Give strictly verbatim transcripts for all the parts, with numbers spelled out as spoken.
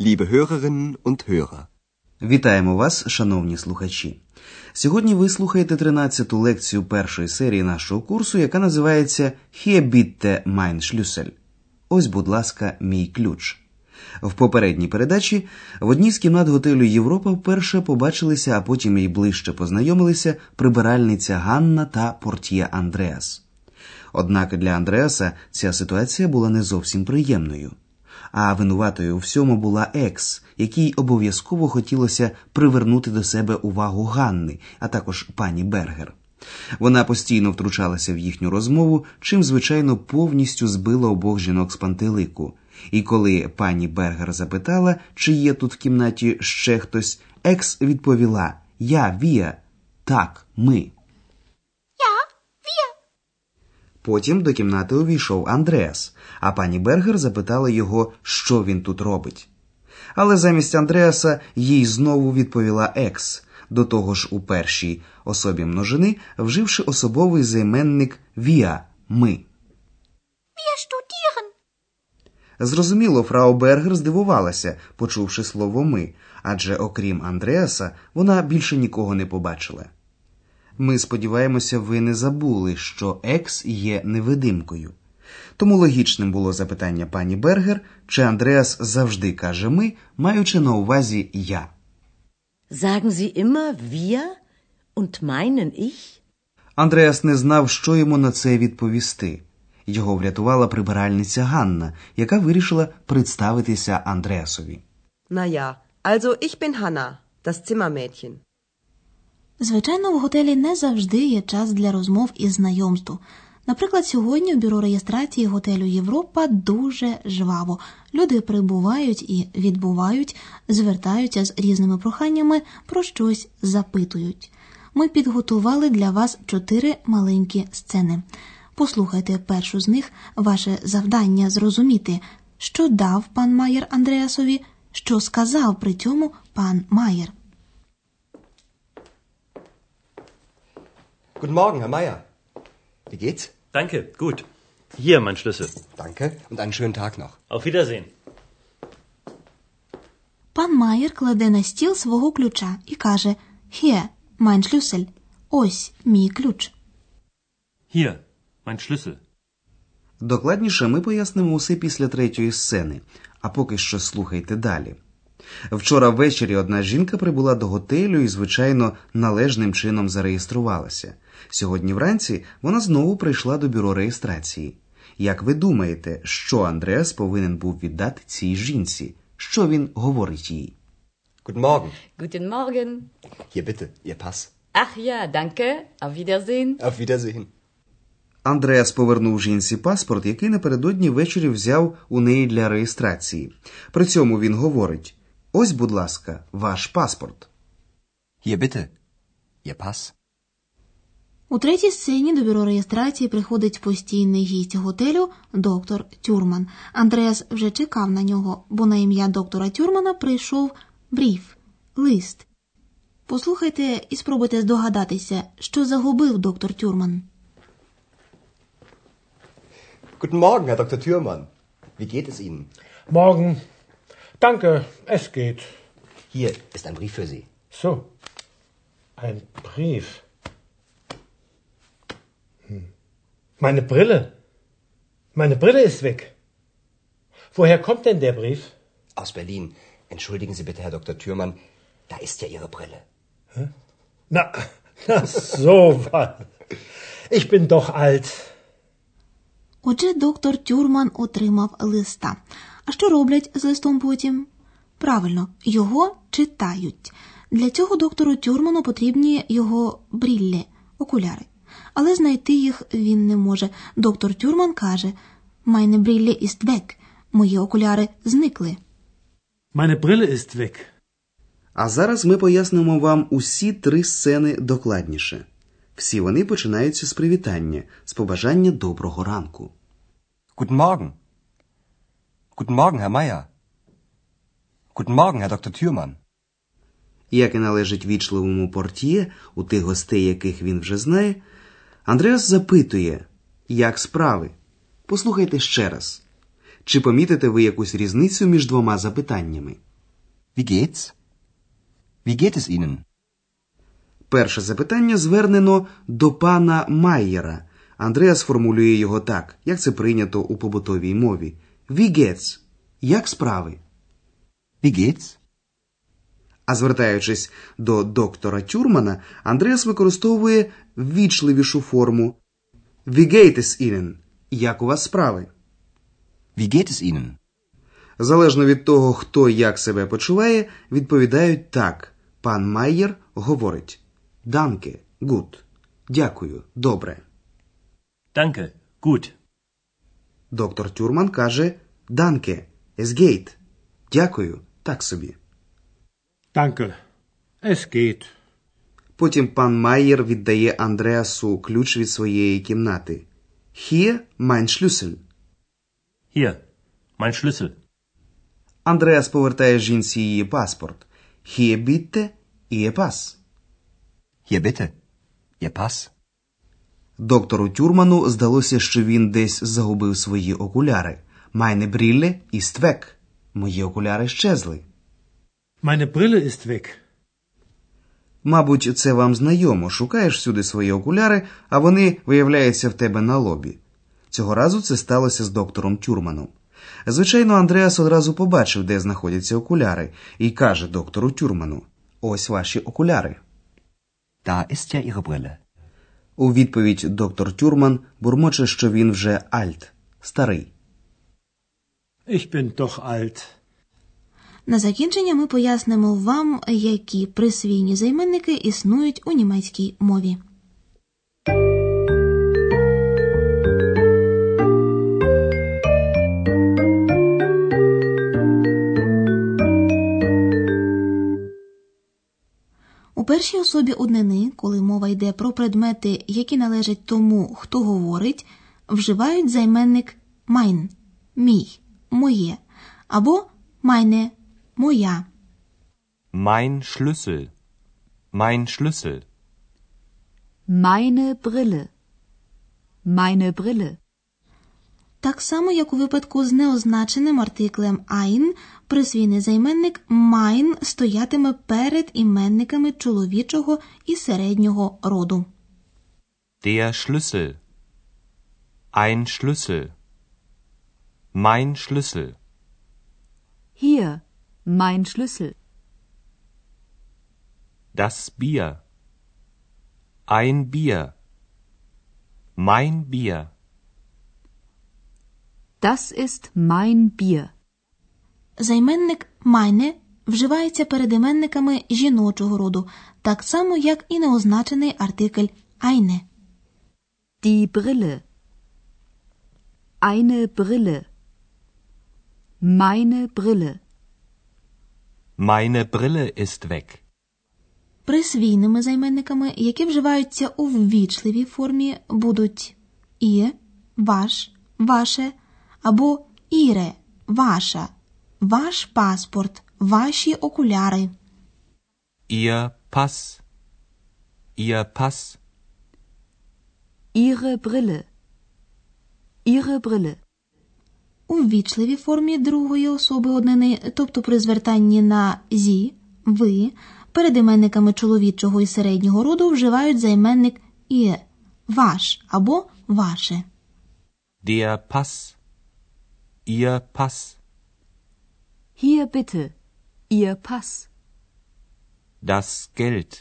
Liebe Hörerinnen und Hörer. Вітаємо вас, шановні слухачі. Сьогодні ви слухаєте тринадцяту лекцію першої серії нашого курсу, яка називається «Hier bitte mein Schlüssel». Ось, будь ласка, мій ключ. В попередній передачі в одній з кімнат готелю «Європа» вперше побачилися, а потім і ближче познайомилися прибиральниця Ганна та портьє Андреас. Однак для Андреаса ця ситуація була не зовсім приємною. А винуватою у всьому була Екс, якій обов'язково хотілося привернути до себе увагу Ганни, а також пані Бергер. Вона постійно втручалася в їхню розмову, чим, звичайно, повністю збила обох жінок з пантелику. І коли пані Бергер запитала, чи є тут в кімнаті ще хтось, Екс відповіла: «Я, Вія». «Так, ми». «Я, Вія». Потім до кімнати увійшов Андреас, а пані Бергер запитала його, що він тут робить. Але замість Андреаса їй знову відповіла Екс, до того ж у першій особі множини, вживши особовий займенник «Вія», «ми». Зрозуміло, фрау Бергер здивувалася, почувши слово «ми», адже окрім Андреаса вона більше нікого не побачила. Ми сподіваємося, ви не забули, що Екс є невидимкою. Тому логічним було запитання пані Бергер, чи Андреас завжди каже «ми», маючи на увазі «я». Sagen Sie immer wir und meinen ich? Андреас не знав, що йому на це відповісти. Його врятувала прибиральниця Ганна, яка вирішила представитися Андреасові. На я, also ich bin Hanna, das Zimmermädchen. Звичайно, в готелі не завжди є час для розмов і знайомств. Наприклад, сьогодні в бюро реєстрації готелю «Європа» дуже жваво. Люди прибувають і відбувають, звертаються з різними проханнями, про щось запитують. Ми підготували для вас чотири маленькі сцени. Послухайте першу з них, ваше завдання зрозуміти, що дав пан Майєр Андреасові, що сказав при цьому пан Майєр. Guten Morgen, Herr Meier. Wie geht's? Danke, gut. Hier mein Schlüssel. Danke und einen schönen Tag noch. Auf Wiedersehen. Пан Майєр кладе на стіл свого ключа і каже: Hier mein Schlüssel. Ось мій ключ. Hier. Докладніше ми пояснимо усе після третьої сцени, а поки що слухайте далі. Вчора ввечері одна жінка прибула до готелю і, звичайно, належним чином зареєструвалася. Сьогодні вранці вона знову прийшла до бюро реєстрації. Як ви думаєте, що Андреас повинен був віддати цій жінці? Що він говорить їй? Guten Morgen. Guten Morgen. Hier bitte, Ihr Pass. Ach ja, danke. Auf Wiedersehen. Auf Wiedersehen. Андреас повернув жінці паспорт, який напередодні ввечері взяв у неї для реєстрації. При цьому він говорить: «Ось, будь ласка, ваш паспорт». Hier bitte. Ihr Pass. У третій сцені до бюро реєстрації приходить постійний гість готелю доктор Тюрман. Андреас вже чекав на нього, бо на ім'я доктора Тюрмана прийшов бріф, лист. Послухайте і спробуйте здогадатися, що загубив доктор Тюрман. Guten Morgen, Herr Doktor Thürmann. Wie geht es Ihnen? Morgen. Danke, es geht. Hier ist ein Brief für Sie. So, ein Brief. Hm. Meine Brille. Meine Brille ist weg. Woher kommt denn der Brief? Aus Berlin. Entschuldigen Sie bitte, Herr Doktor Thürmann, da ist ja Ihre Brille. Hm? Na, na so was. Ich bin doch alt. Отже, доктор Тюрман отримав листа. А що роблять з листом потім? Правильно, його читають. Для цього доктору Тюрману потрібні його бріллі, окуляри. Але знайти їх він не може. Доктор Тюрман каже: «Meine Brille ist weg». «Мої окуляри зникли». «Meine Brille ist weg». А зараз ми пояснимо вам усі три сцени докладніше. Всі вони починаються з привітання, з побажання доброго ранку. Guten Morgen. Guten Morgen, Herr Meier. Guten Morgen, Herr Doktor Thürmann. Як і належить вічливому портьє, у тих гостей, яких він вже знає, Андреас запитує: «Як справи?» Послухайте ще раз. Чи помітите ви якусь різницю між двома запитаннями? Wie geht's? Wie geht es Ihnen? Перше запитання звернено до пана Майєра. Андреас формулює його так, як це прийнято у побутовій мові. Wie geht's? Як справи? Wie geht's? А звертаючись до доктора Тюрмана, Андреас використовує ввічливішу форму. Wie geht es Ihnen? Як у вас справи? Wie geht es Ihnen? Залежно від того, хто як себе почуває, відповідають так. Пан Майєр говорить «Danke, gut». Дякую, добре. «Danke, gut». Доктор Тюрман каже «Danke, es geht». Дякую, так собі. «Danke, es geht». Потім пан Майєр віддає Андреасу ключ від своєї кімнати. «Hier mein Schlüssel». «Hier mein Schlüssel». Андреас повертає жінці її паспорт. Hier bitte, Ihr Pass. Hier bitte, Ihr Pass. Доктору Тюрману здалося, що він десь загубив свої окуляри. Meine Brille ist weg. Мої окуляри щезли. Meine Brille ist weg. Мабуть, це вам знайомо. Шукаєш сюди свої окуляри, а вони виявляються в тебе на лобі. Цього разу це сталося з доктором Тюрманом. Звичайно, Андреас одразу побачив, де знаходяться окуляри, і каже доктору Тюрману: «Ось ваші окуляри». «Da ist ja Ihre Brille». У відповідь доктор Тюрман бурмоче, що він вже альт, старий. «Ich bin doch alt». На закінчення ми пояснимо вам, які присвійні займенники існують у німецькій мові. У першій особі однини, коли мова йде про предмети, які належать тому, хто говорить, вживають займенник «mein» – «мій», «моє» або «meine» – «моя». «Mein Schlüssel» – «mein Schlüssel». «Meine Brille» – «meine Brille». Так само, як у випадку з неозначеним артиклем «ein», присвійний займенник «mein» стоятиме перед іменниками чоловічого і середнього роду. Der Schlüssel. Ein Schlüssel. Mein Schlüssel. Hier, mein Schlüssel. Das Bier. Ein Bier. Mein Bier. Das ist mein Bier. Займенник «meine» вживається перед іменниками жіночого роду, так само, як і неозначений артикль «eine». Die Brille. Eine Brille. Meine Brille. Meine Brille ist weg. Присвійними займенниками, які вживаються у ввічливій формі, будуть «ihr», «ваш», «ваше» або «ihre», «ваша». Ваш паспорт, ваші окуляри. Ihr Pass. Ihr Pass. Ihre Brille. Ihre Brille. У ввічливій формі другої особи однини, тобто при звертанні на «зі», «ви», перед іменниками чоловічого і середнього роду вживають займенник «ihr», «ваш» або «ваше». Der Pass. Ihr Pass. Hier bitte, Ihr Pass. Das Geld.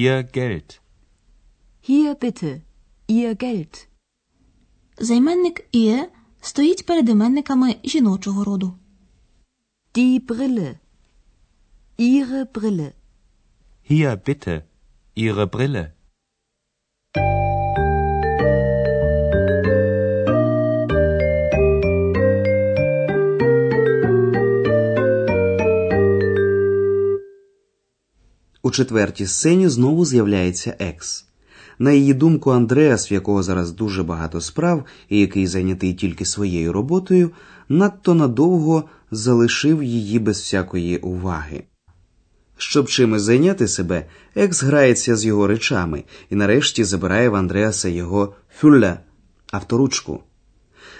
Ihr Geld. Hier bitte, Ihr Geld. Займенник «ihr» стоїть перед іменниками жіночого роду. Die Brille. Ihre Brille. Hier bitte, Ihre Brille. У четвертій сцені знову з'являється Екс. На її думку, Андреас, в якого зараз дуже багато справ і який зайнятий тільки своєю роботою, надто надовго залишив її без всякої уваги. Щоб чимось зайняти себе, Екс грається з його речами і нарешті забирає в Андреаса його «фюлля» – авторучку.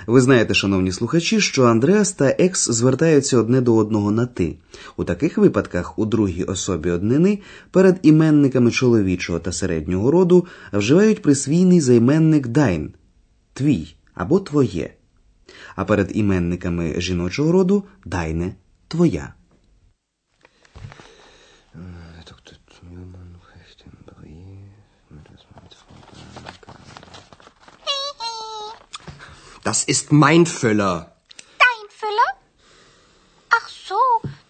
Ви знаєте, шановні слухачі, що Андреас та Екс звертаються одне до одного на «ти». У таких випадках у другій особі однини перед іменниками чоловічого та середнього роду вживають присвійний займенник «дайн» – «твій» або «твоє», а перед іменниками жіночого роду «дайне» – «твоя». Das ist mein Füller. Dein Füller? Ach so,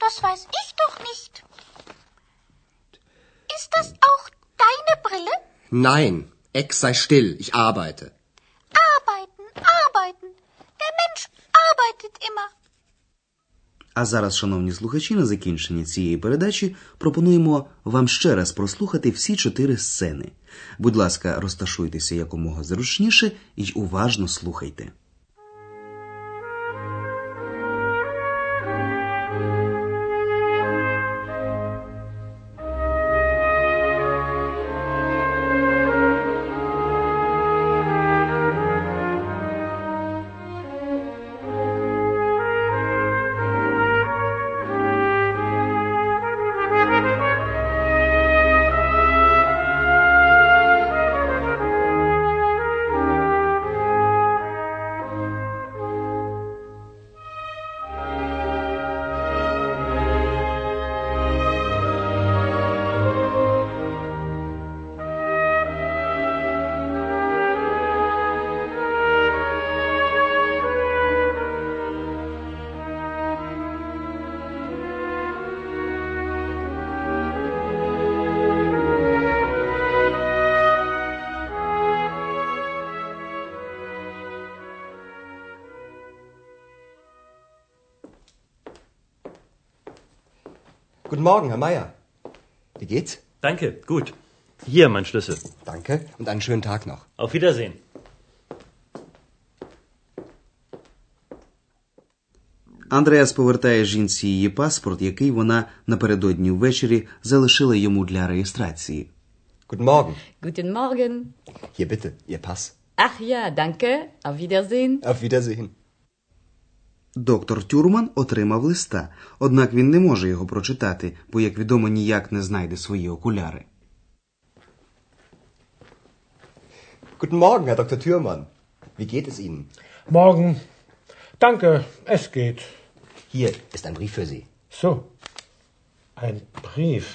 das weiß ich doch nicht. Ist das auch deine Brille? Nein, Ex, sei still, ich arbeite. Arbeiten, arbeiten. Der Mensch arbeitet immer. А зараз, шановні слухачі, на закінченні цієї передачі пропонуємо вам ще раз прослухати всі чотири сцени. Будь ласка, розташуйтеся якомога зручніше і уважно слухайте. Guten Morgen, Herr Meier. Wie geht's? Danke, gut. Hier, mein Schlüssel. Danke und einen schönen Tag noch. Auf Wiedersehen. Андреас повертає жінці її паспорт, який вона напередодні ввечері залишила йому для реєстрації. Guten Morgen. Guten Morgen. Hier bitte, Ihr Pass. Ach ja, danke. Auf Wiedersehen. Auf Wiedersehen. Доктор Тюрман отримав листа, однак він не може його прочитати, бо, як відомо, ніяк не знайде свої окуляри. Guten Morgen, Herr Doktor Türmann. Wie geht es Ihnen? Morgen. Danke, es geht. Hier ist ein Brief für Sie. So. Ein Brief.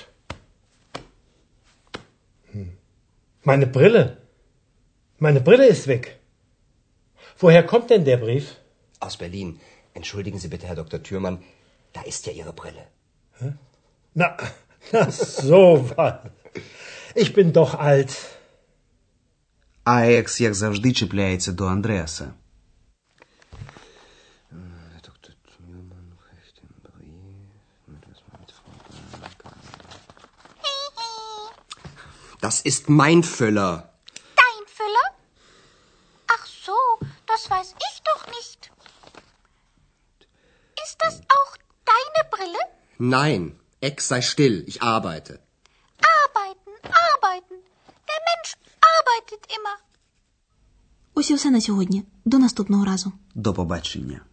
Hm. Meine Brille. Meine Brille ist weg. Woher kommt denn der Brief? Aus Berlin. Entschuldigen Sie bitte, Herr Doktor Türmann, da ist ja Ihre Brille. Na, na so was. Ich bin doch alt. А Екс, як завжди, чіпляється до Андреаса. Das ist mein Füller. Dein Füller? Ach so, das weiß ich doch nicht. Ist das auch deine Brille? Nein, Ex, sei still, ich arbeite. Arbeiten, arbeiten. Der Mensch arbeitet immer. Ось і все на сьогодні. До наступного разу. До побачення.